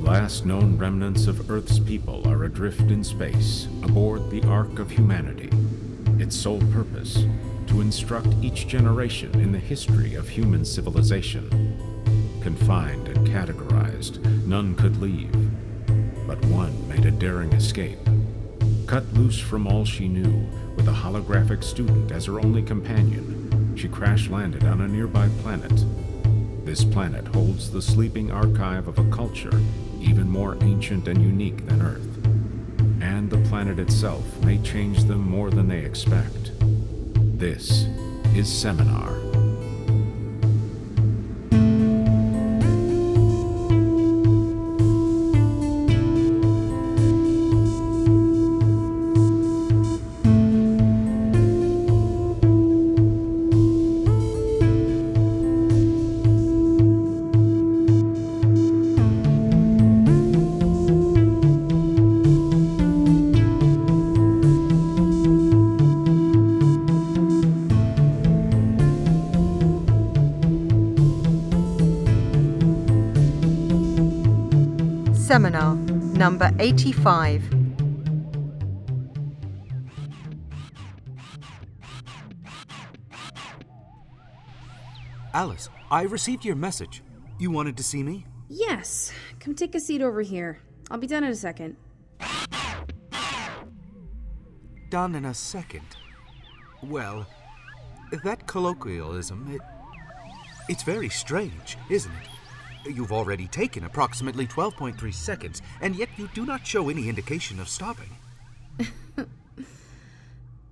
the last known remnants of Earth's people are adrift in space aboard the Ark of Humanity. Its sole purpose, to instruct each generation in the history of human civilization. Confined and categorized, none could leave, but one made a daring escape. Cut loose from all she knew, with a holographic student as her only companion, she crash-landed on a nearby planet. This planet holds the sleeping archive of a culture even more ancient and unique than Earth. And the planet itself may change them more than they expect. This is Seminar. Seminar number 85. Alice, I received your message. You wanted to see me? Yes. Come take a seat over here. I'll be done in a second. Done in a second? Well, that colloquialism, it's very strange, isn't it? You've already taken approximately 12.3 seconds, and yet you do not show any indication of stopping.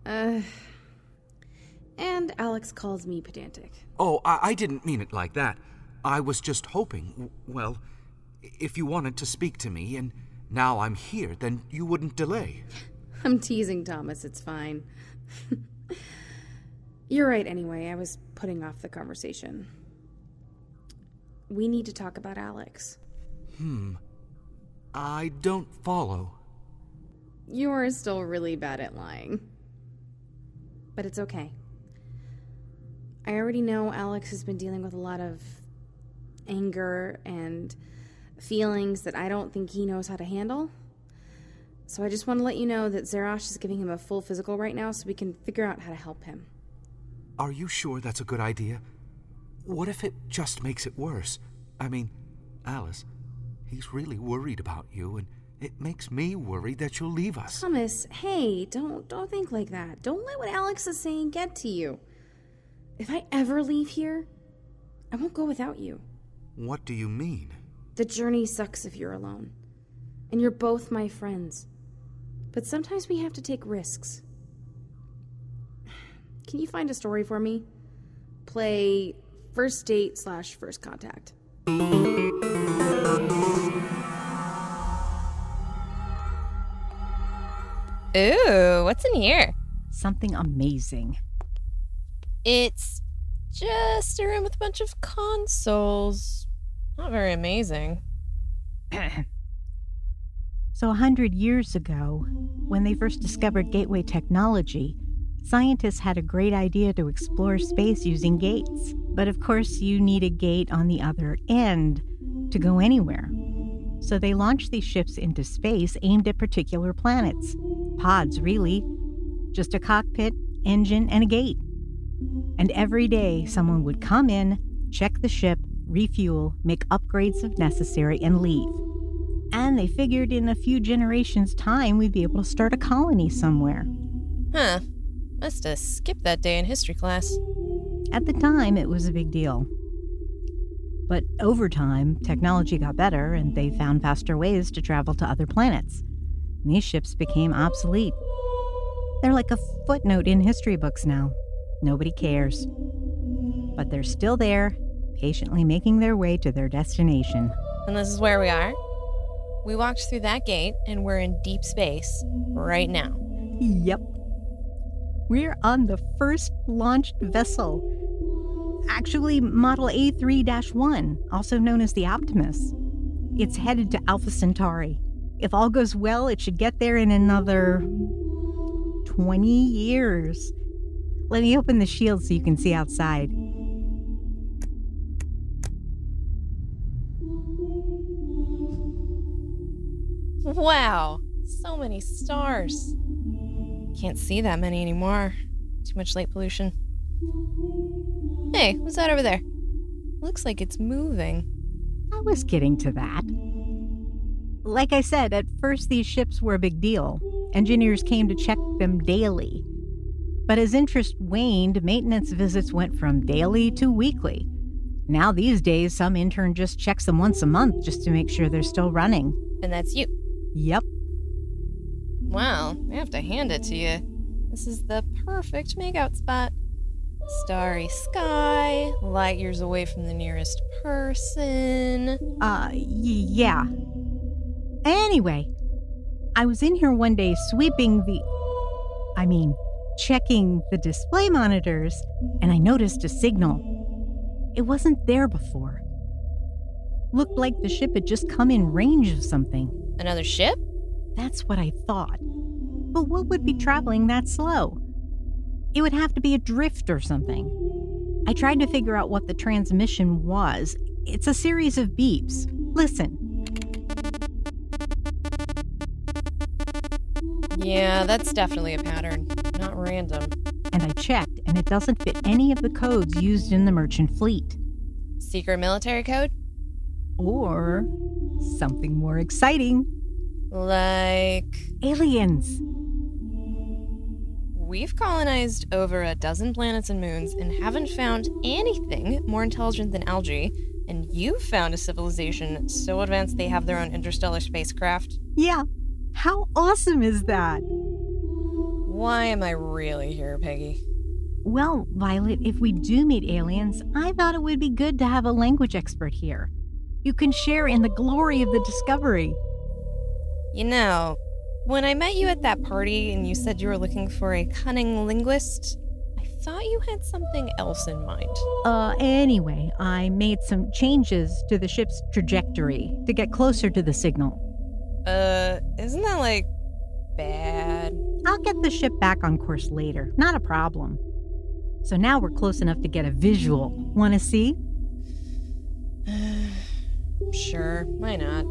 And Alex calls me pedantic. Oh, I didn't mean it like that. I was just hoping, well, if you wanted to speak to me and now I'm here, then you wouldn't delay. I'm teasing, Thomas. It's fine. You're right anyway. I was putting off the conversation. We need to talk about Alex. I don't follow. You are still really bad at lying. But it's okay. I already know Alex has been dealing with a lot of anger and feelings that I don't think he knows how to handle. So I just want to let you know that Zerash is giving him a full physical right now so we can figure out how to help him. Are you sure that's a good idea? What if it just makes it worse? I mean, Alice, he's really worried about you, and it makes me worried that you'll leave us. Thomas, hey, don't think like that. Don't let what Alex is saying get to you. If I ever leave here, I won't go without you. What do you mean? The journey sucks if you're alone. And you're both my friends. But sometimes we have to take risks. Can you find a story for me? Play First date / first contact. Ooh, what's in here? Something amazing. It's just a room with a bunch of consoles. Not very amazing. So 100 years ago, when they first discovered gateway technology, scientists had a great idea to explore space using gates. But of course, you need a gate on the other end to go anywhere. So they launched these ships into space aimed at particular planets. Pods, really. Just a cockpit, engine, and a gate. And every day, someone would come in, check the ship, refuel, make upgrades if necessary, and leave. And they figured in a few generations' time, we'd be able to start a colony somewhere. Huh. Must have skipped that day in history class. At the time, it was a big deal. But over time, technology got better, and they found faster ways to travel to other planets. And these ships became obsolete. They're like a footnote in history books now. Nobody cares. But they're still there, patiently making their way to their destination. And this is where we are. We walked through that gate, and we're in deep space right now. Yep. We're on the first launched vessel, actually Model A3-1, also known as the Optimus. It's headed to Alpha Centauri. If all goes well, it should get there in another 20 years. Let me open the shield so you can see outside. Wow, so many stars. Can't see that many anymore. Too much light pollution. Hey, what's that over there? Looks like it's moving. I was getting to that. Like I said, at first these ships were a big deal. Engineers came to check them daily. But as interest waned, maintenance visits went from daily to weekly. Now these days, some intern just checks them once a month just to make sure they're still running. And that's you. Yep. Wow, I have to hand it to you. This is the perfect makeout spot. Starry sky, light years away from the nearest person. Yeah. Anyway, I was in here one day sweeping checking the display monitors, and I noticed a signal. It wasn't there before. Looked like the ship had just come in range of something. Another ship? That's what I thought. But what would be traveling that slow? It would have to be a drift or something. I tried to figure out what the transmission was. It's a series of beeps. Listen. Yeah, that's definitely a pattern. Not random. And I checked, and it doesn't fit any of the codes used in the merchant fleet. Secret military code? Or something more exciting. Like... aliens. We've colonized over 12 planets and moons and haven't found anything more intelligent than algae, and you've found a civilization so advanced they have their own interstellar spacecraft. Yeah. How awesome is that? Why am I really here, Peggy? Well, Violet, if we do meet aliens, I thought it would be good to have a language expert here. You can share in the glory of the discovery. You know, when I met you at that party and you said you were looking for a cunning linguist, I thought you had something else in mind. Anyway, I made some changes to the ship's trajectory to get closer to the signal. Isn't that, like, bad? I'll get the ship back on course later. Not a problem. So now we're close enough to get a visual. Want to see? Sure, why not?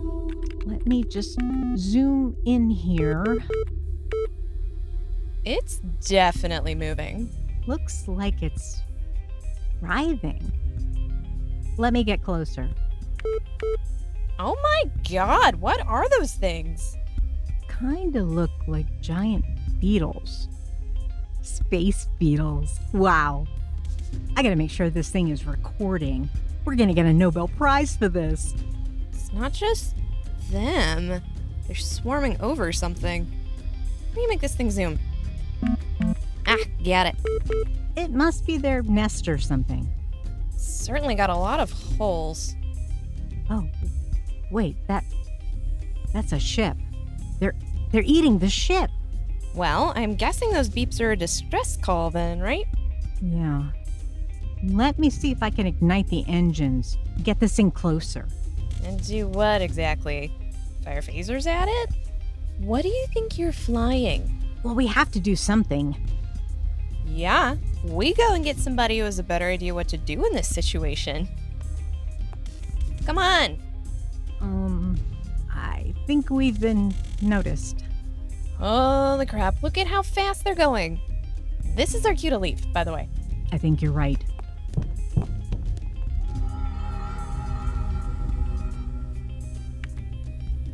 Let me just zoom in here. It's definitely moving. Looks like it's writhing. Let me get closer. Oh my god, what are those things? Kinda look like giant beetles. Space beetles. Wow. I gotta make sure this thing is recording. We're gonna get a Nobel Prize for this. It's not just them. They're swarming over something. How do you make this thing zoom? Ah, got it. It must be their nest or something. Certainly got a lot of holes. Oh, wait, that's a ship. They're eating the ship. Well, I'm guessing those beeps are a distress call then, right? Yeah. Let me see if I can ignite the engines. Get this thing closer. And do what exactly? Fire phasers at it? What do you think you're flying? Well, we have to do something. Yeah, we go and get somebody who has a better idea what to do in this situation. Come on! I think we've been noticed. Holy crap, look at how fast they're going. This is our cue to leave, by the way. I think you're right.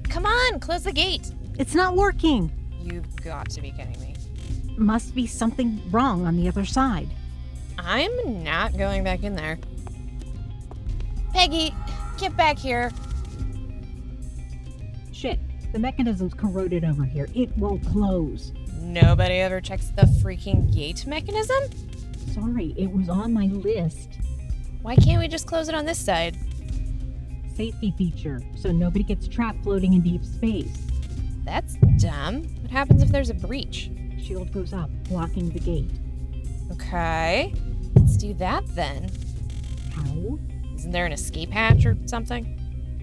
Come on, close the gate. It's not working. You've got to be kidding me. Must be something wrong on the other side. I'm not going back in there. Peggy, get back here. Shit, the mechanism's corroded over here. It won't close. Nobody ever checks the freaking gate mechanism? Sorry, it was on my list. Why can't we just close it on this side? Safety feature, so nobody gets trapped floating in deep space. That's dumb. What happens if there's a breach? Shield goes up, blocking the gate. Okay, let's do that then. How? Isn't there an escape hatch or something?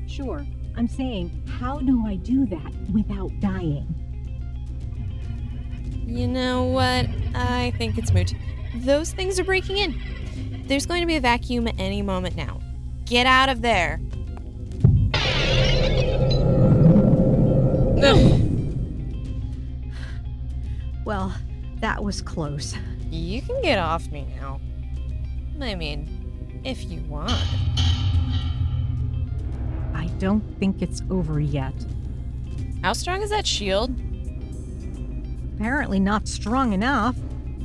Sure. I'm saying, how do I do that without dying? You know what? I think it's moot. Those things are breaking in. There's going to be a vacuum at any moment now. Get out of there. No. Well, that was close. You can get off me now. I mean, if you want. I don't think it's over yet. How strong is that shield? Apparently not strong enough.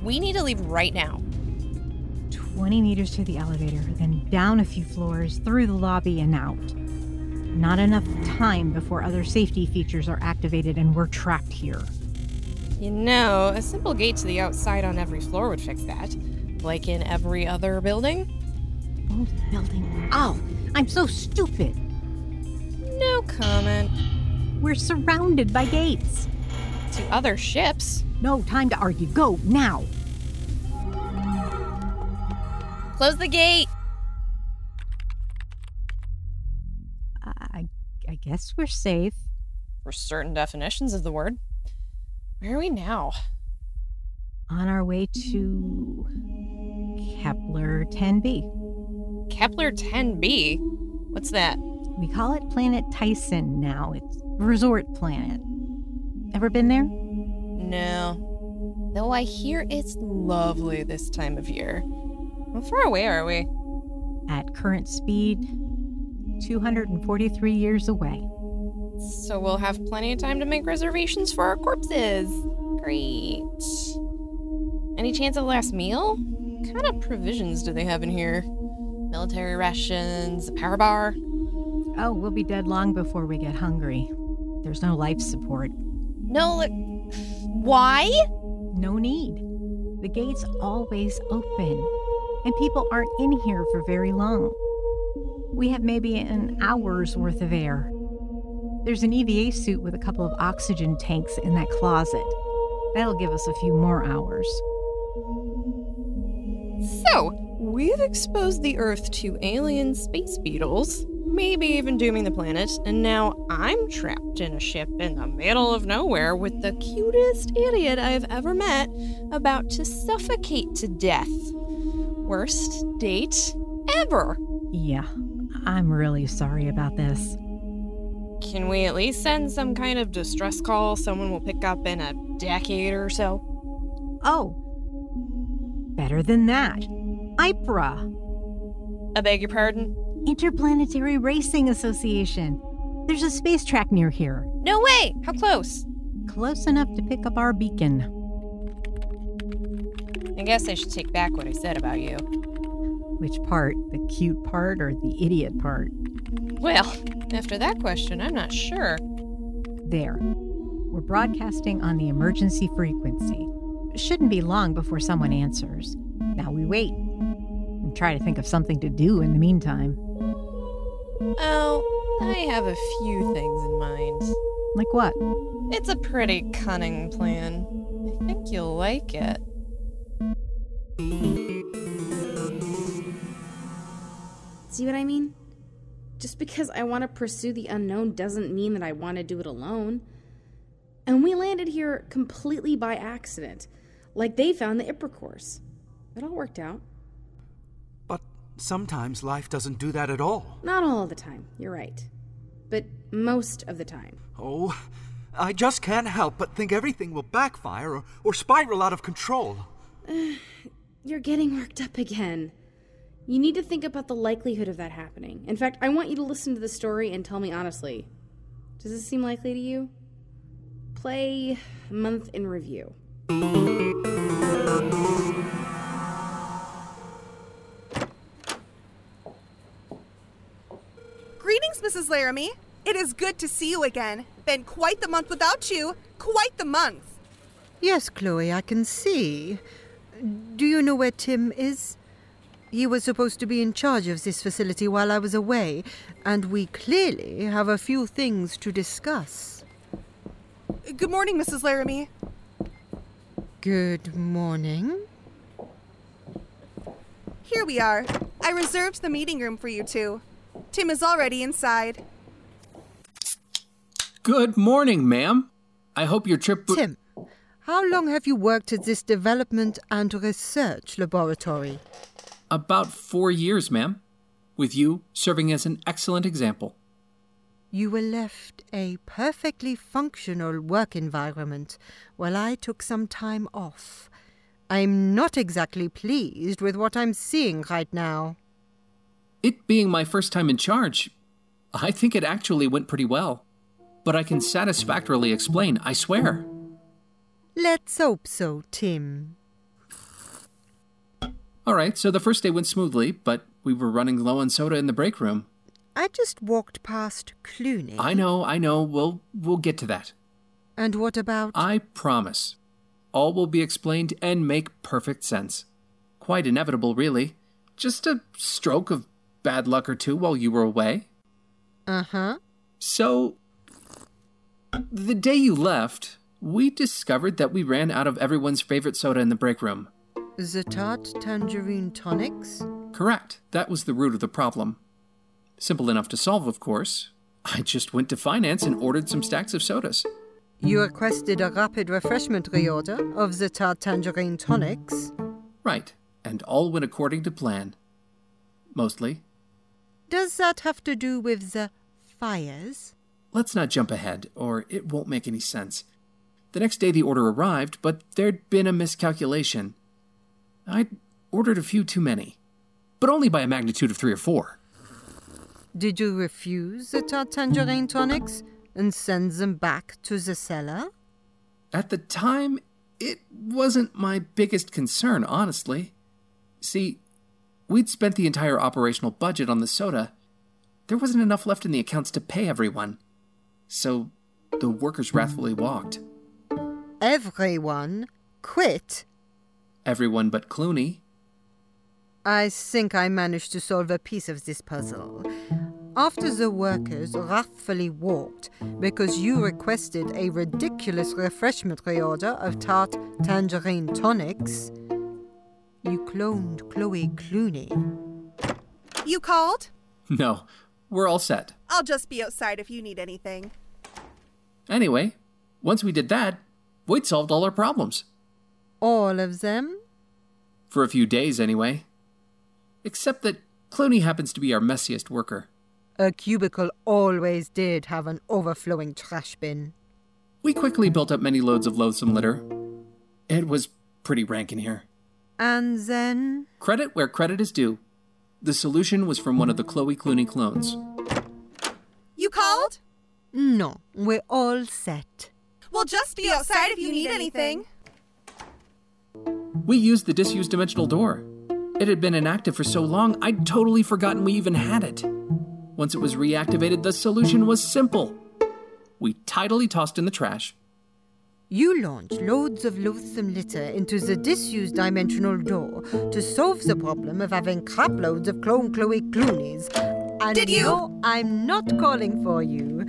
We need to leave right now. 20 meters to the elevator, then down a few floors, through the lobby and out. Not enough time before other safety features are activated and we're trapped here. You know, a simple gate to the outside on every floor would fix that. Like in every other building? Old building. Oh, I'm so stupid. No comment. We're surrounded by gates. To other ships? No time to argue. Go, now. Close the gate. I guess we're safe. For certain definitions of the word. Where are we now? On our way to Kepler-10b. Kepler-10b? What's that? We call it Planet Tyson now. It's a resort planet. Ever been there? No. Though I hear it's lovely this time of year. How far away are we? At current speed, 243 years away. So we'll have plenty of time to make reservations for our corpses. Great. Any chance of last meal? What kind of provisions do they have in here? Military rations, a power bar? Oh, we'll be dead long before we get hungry. There's no life support. No, look. Why? No need. The gate's always open, and people aren't in here for very long. We have maybe an hour's worth of air. There's an EVA suit with a couple of oxygen tanks in that closet. That'll give us a few more hours. So, we've exposed the Earth to alien space beetles, maybe even dooming the planet, and now I'm trapped in a ship in the middle of nowhere with the cutest idiot I've ever met about to suffocate to death. Worst date ever. Yeah, I'm really sorry about this. Can we at least send some kind of distress call someone will pick up in a decade or so? Oh, better than that. IPRA. I beg your pardon? Interplanetary Racing Association. There's a space track near here. No way! How close? Close enough to pick up our beacon. I guess I should take back what I said about you. Which part? The cute part or the idiot part? Well, after that question, I'm not sure. There. We're broadcasting on the emergency frequency. It shouldn't be long before someone answers. Now we wait and try to think of something to do in the meantime. Oh, I have a few things in mind. Like what? It's a pretty cunning plan. I think you'll like it. See what I mean? Just because I want to pursue the unknown doesn't mean that I want to do it alone. And we landed here completely by accident, like they found the IPRA course. It all worked out. But sometimes life doesn't do that at all. Not all the time, you're right. But most of the time. Oh, I just can't help but think everything will backfire or spiral out of control. You're getting worked up again. You need to think about the likelihood of that happening. In fact, I want you to listen to the story and tell me honestly. Does this seem likely to you? Play Month in Review. Greetings, Mrs. Laramie. It is good to see you again. Been quite the month without you. Quite the month. Yes, Chloe, I can see. Do you know where Tim is? He was supposed to be in charge of this facility while I was away, and we clearly have a few things to discuss. Good morning, Mrs. Laramie. Good morning. Here we are. I reserved the meeting room for you two. Tim is already inside. Good morning, ma'am. I hope your trip... Tim, how long have you worked at this development and research laboratory? About 4 years, ma'am, with you serving as an excellent example. You were left a perfectly functional work environment while I took some time off. I'm not exactly pleased with what I'm seeing right now. It being my first time in charge, I think it actually went pretty well. But I can satisfactorily explain, I swear. Let's hope so, Tim. All right, so the first day went smoothly, but we were running low on soda in the break room. I just walked past Clooney. I know. We'll get to that. And what about... I promise. All will be explained and make perfect sense. Quite inevitable, really. Just a stroke of bad luck or two while you were away. Uh-huh. So, the day you left, we discovered that we ran out of everyone's favorite soda in the break room. The tart Tangerine Tonics? Correct. That was the root of the problem. Simple enough to solve, of course. I just went to finance and ordered some stacks of sodas. You requested a rapid refreshment reorder of the tart Tangerine Tonics. Right, and all went according to plan. Mostly. Does that have to do with the fires? Let's not jump ahead, or it won't make any sense. The next day the order arrived, but there'd been a miscalculation. I'd ordered a few too many, but only by a magnitude of 3 or 4. Did you refuse the tart Tangerine Tonics and send them back to the cellar? At the time, it wasn't my biggest concern, honestly. See, we'd spent the entire operational budget on the soda. There wasn't enough left in the accounts to pay everyone. So the workers wrathfully walked. Everyone quit? Everyone but Clooney. I think I managed to solve a piece of this puzzle. After the workers wrathfully walked because you requested a ridiculous refreshment reorder of tart Tangerine Tonics, you cloned Chloe Clooney. You called? No, we're all set. I'll just be outside if you need anything. Anyway, once we did that, we'd solved all our problems. All of them? For a few days, anyway. Except that Clooney happens to be our messiest worker. A cubicle always did have an overflowing trash bin. We quickly built up many loads of loathsome litter. It was pretty rank in here. And then? Credit where credit is due. The solution was from one of the Chloe Clooney clones. You called? No, we're all set. We'll just be outside if you need anything. We used the disused dimensional door. It had been inactive for so long, I'd totally forgotten we even had it. Once it was reactivated, the solution was simple. We tidily tossed in the trash. You launched loads of loathsome litter into the disused dimensional door to solve the problem of having craploads of clone Chloe Clooney's. And did you? No, I'm not calling for you.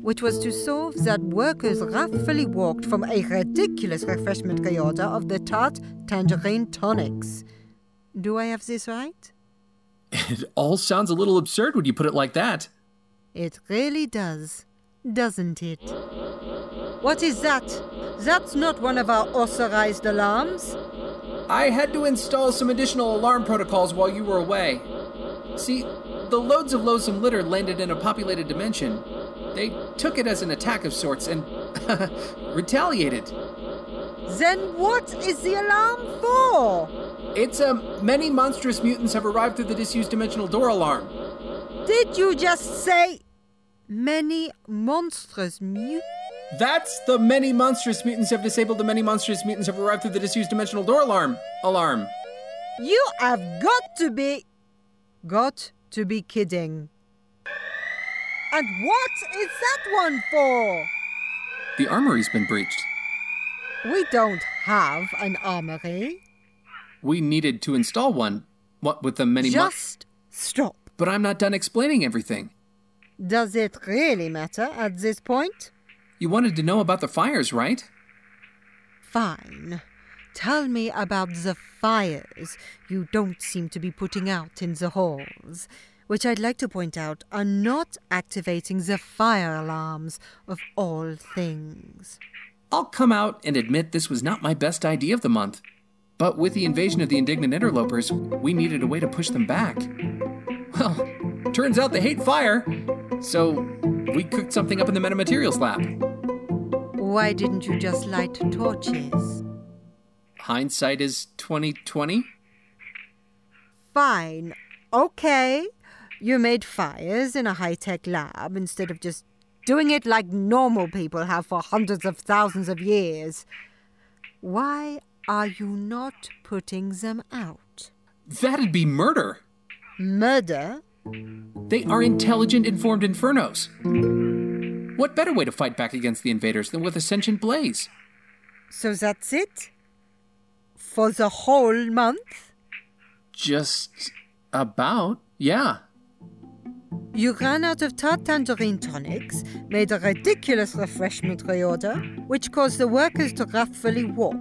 Which was to solve that workers wrathfully walked from a ridiculous refreshment reorder of the tart Tangerine Tonics. Do I have this right? It all sounds a little absurd when you put it like that. It really does, doesn't it? What is that? That's not one of our authorized alarms. I had to install some additional alarm protocols while you were away. See, the loads of loathsome litter landed in a populated dimension. They took it as an attack of sorts and retaliated. Then what is the alarm for? It's many monstrous mutants have arrived through the disused dimensional door alarm. Did you just say many monstrous mutants? That's the many monstrous mutants have disabled the many monstrous mutants have arrived through the disused dimensional door alarm. You have got to be kidding. And what is that one for? The armory's been breached. We don't have an armory. We needed to install one, what with the many... Just stop. But I'm not done explaining everything. Does it really matter at this point? You wanted to know about the fires, right? Fine. Tell me about the fires you don't seem to be putting out in the halls, which I'd like to point out are not activating the fire alarms of all things. I'll come out and admit this was not my best idea of the month. But with the invasion of the indignant interlopers, we needed a way to push them back. Well, turns out they hate fire, so We cooked something up in the metamaterials lab. Why didn't you just light torches? Hindsight is 20/20. Fine. Okay. You made fires in a high-tech lab instead of just doing it like normal people have for hundreds of thousands of years. Why are you not putting them out? That'd be murder. Murder? They are intelligent, informed infernos. What better way to fight back against the invaders than with Ascension Blaze? So that's it? For the whole month? Just about, yeah. You ran out of Tangerine Tonics, made a ridiculous refreshment reorder, which caused the workers to roughly walk.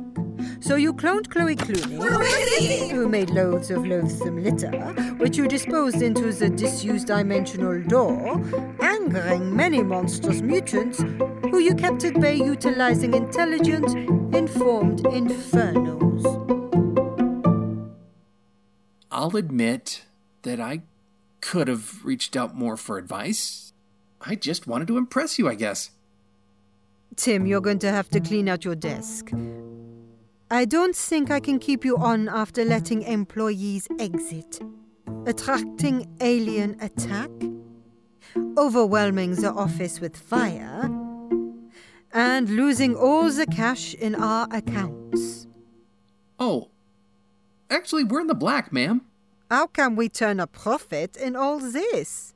So you cloned Chloe Clooney, who made loads of loathsome litter, which you disposed into the disused dimensional door, angering many monstrous mutants, who you kept at bay utilizing intelligent, informed infernos. I'll admit that I could have reached out more for advice. I just wanted to impress you, I guess. Tim, you're going to have to clean out your desk. I don't think I can keep you on after letting employees exit, attracting alien attack, overwhelming the office with fire, and losing all the cash in our accounts. Oh, actually, we're in the black, ma'am. How can we turn a profit in all this?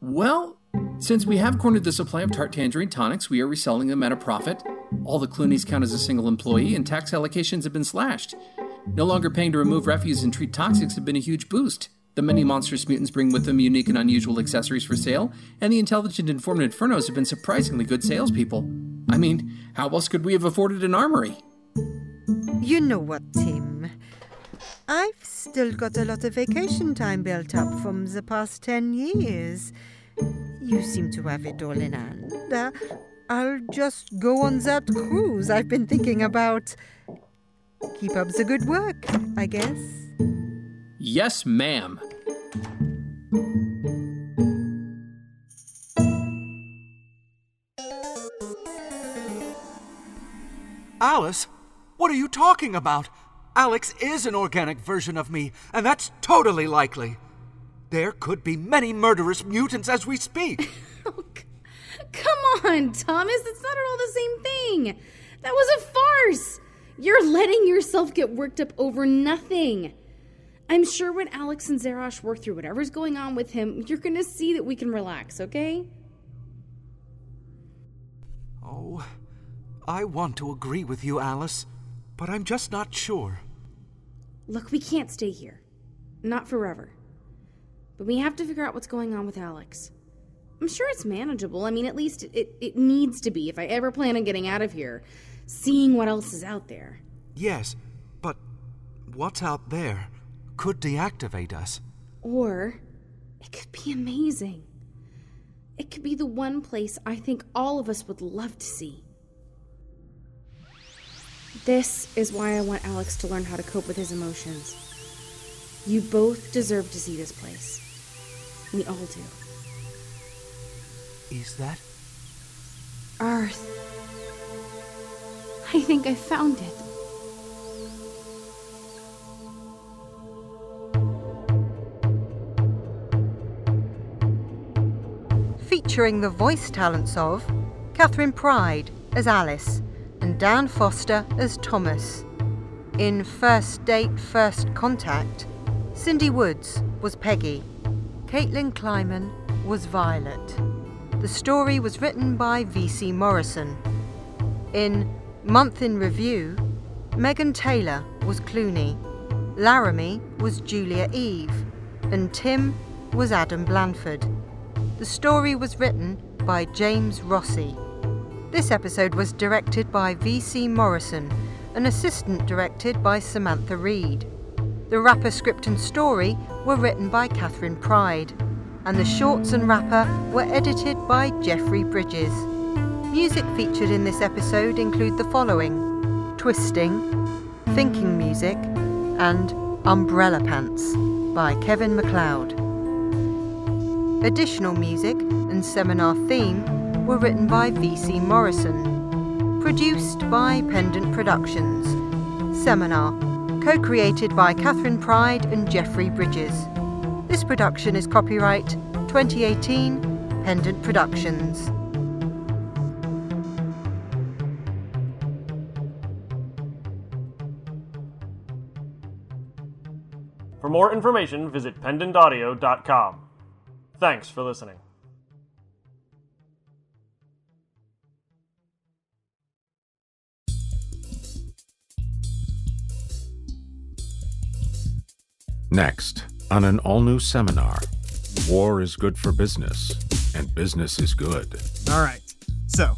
Well, since we have cornered the supply of Tangerine Tonics, we are reselling them at a profit. All the Cloonies count as a single employee, and tax allocations have been slashed. No longer paying to remove refuse and treat toxics have been a huge boost. The many monstrous mutants bring with them unique and unusual accessories for sale, and the intelligent informed infernos have been surprisingly good salespeople. I mean, how else could we have afforded an armory? You know what, Tim? I've still got a lot of vacation time built up from the past 10 years. You seem to have it all in hand. I'll just go on that cruise I've been thinking about. Keep up the good work, I guess. Yes, ma'am. Alice, what are you talking about? Alex is an organic version of me, and that's totally likely. There could be many murderous mutants as we speak. Come on, Thomas, it's not all the same thing. That was a farce. You're letting yourself get worked up over nothing. I'm sure when Alex and Zerash work through whatever's going on with him, you're going to see that we can relax, okay? Oh, I want to agree with you, Alice, but I'm just not sure. Look, we can't stay here. Not forever. But we have to figure out what's going on with Alex. I'm sure it's manageable. I mean, at least it needs to be if I ever plan on getting out of here, seeing what else is out there. Yes, but what's out there could deactivate us. Or it could be amazing. It could be the one place I think all of us would love to see. This is why I want Alex to learn how to cope with his emotions. You both deserve to see this place. We all do. Is that Earth? I think I found it. Featuring the voice talents of Catherine Pride as Alice and Dan Foster as Thomas. In First Date, First Contact, Cindy Woods was Peggy. Caitlin Kleiman was Violet. The story was written by V.C. Morrison. In Month in Review, Megan Taylor was Clooney, Laramie was Julia Eve, and Tim was Adam Blandford. The story was written by James Rossi. This episode was directed by V.C. Morrison, an assistant directed by Samantha Reed. The rapper script and story were written by Catherine Pride, and the shorts and rapper were edited by Jeffrey Bridges. Music featured in this episode include the following: Twisting, Thinking Music, and Umbrella Pants by Kevin MacLeod. Additional music and and seminar theme were written by V.C. Morrison. Produced by Pendant Productions. Seminar, co-created by Catherine Pride and Jeffrey Bridges. This production is copyright 2018 Pendant Productions. For more information, visit PendantAudio.com. Thanks for listening. Next, on an all-new seminar, war is good for business, and business is good. All right, so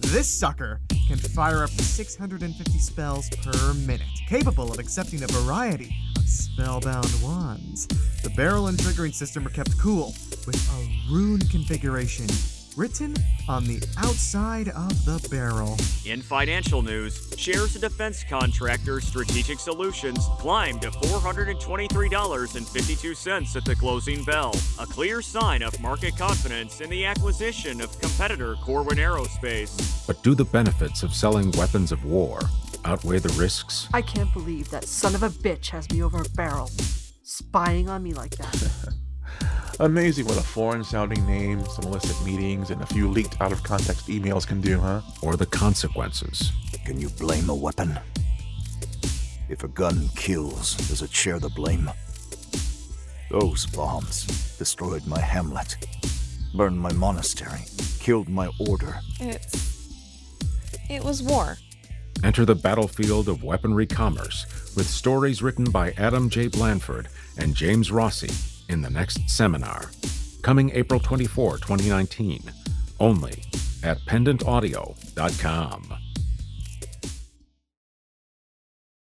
this sucker can fire up to 650 spells per minute, capable of accepting a variety spellbound wands. The barrel and triggering system are kept cool with a rune configuration written on the outside of the barrel. In financial news, shares of defense contractor Strategic Solutions climbed to $423.52 at the closing bell, a clear sign of market confidence in the acquisition of competitor Corwin Aerospace. But do the benefits of selling weapons of war outweigh the risks? I can't believe that son of a bitch has me over a barrel, spying on me like that. Amazing what a foreign-sounding name, some illicit meetings, and a few leaked out-of-context emails can do, huh? Or the consequences. Can you blame a weapon? If a gun kills, does it share the blame? Those bombs destroyed my hamlet, burned my monastery, killed my order. It was war. Enter the battlefield of weaponry commerce with stories written by Adam J. Blandford and James Rossi in the next seminar, coming April 24, 2019, only at PendantAudio.com.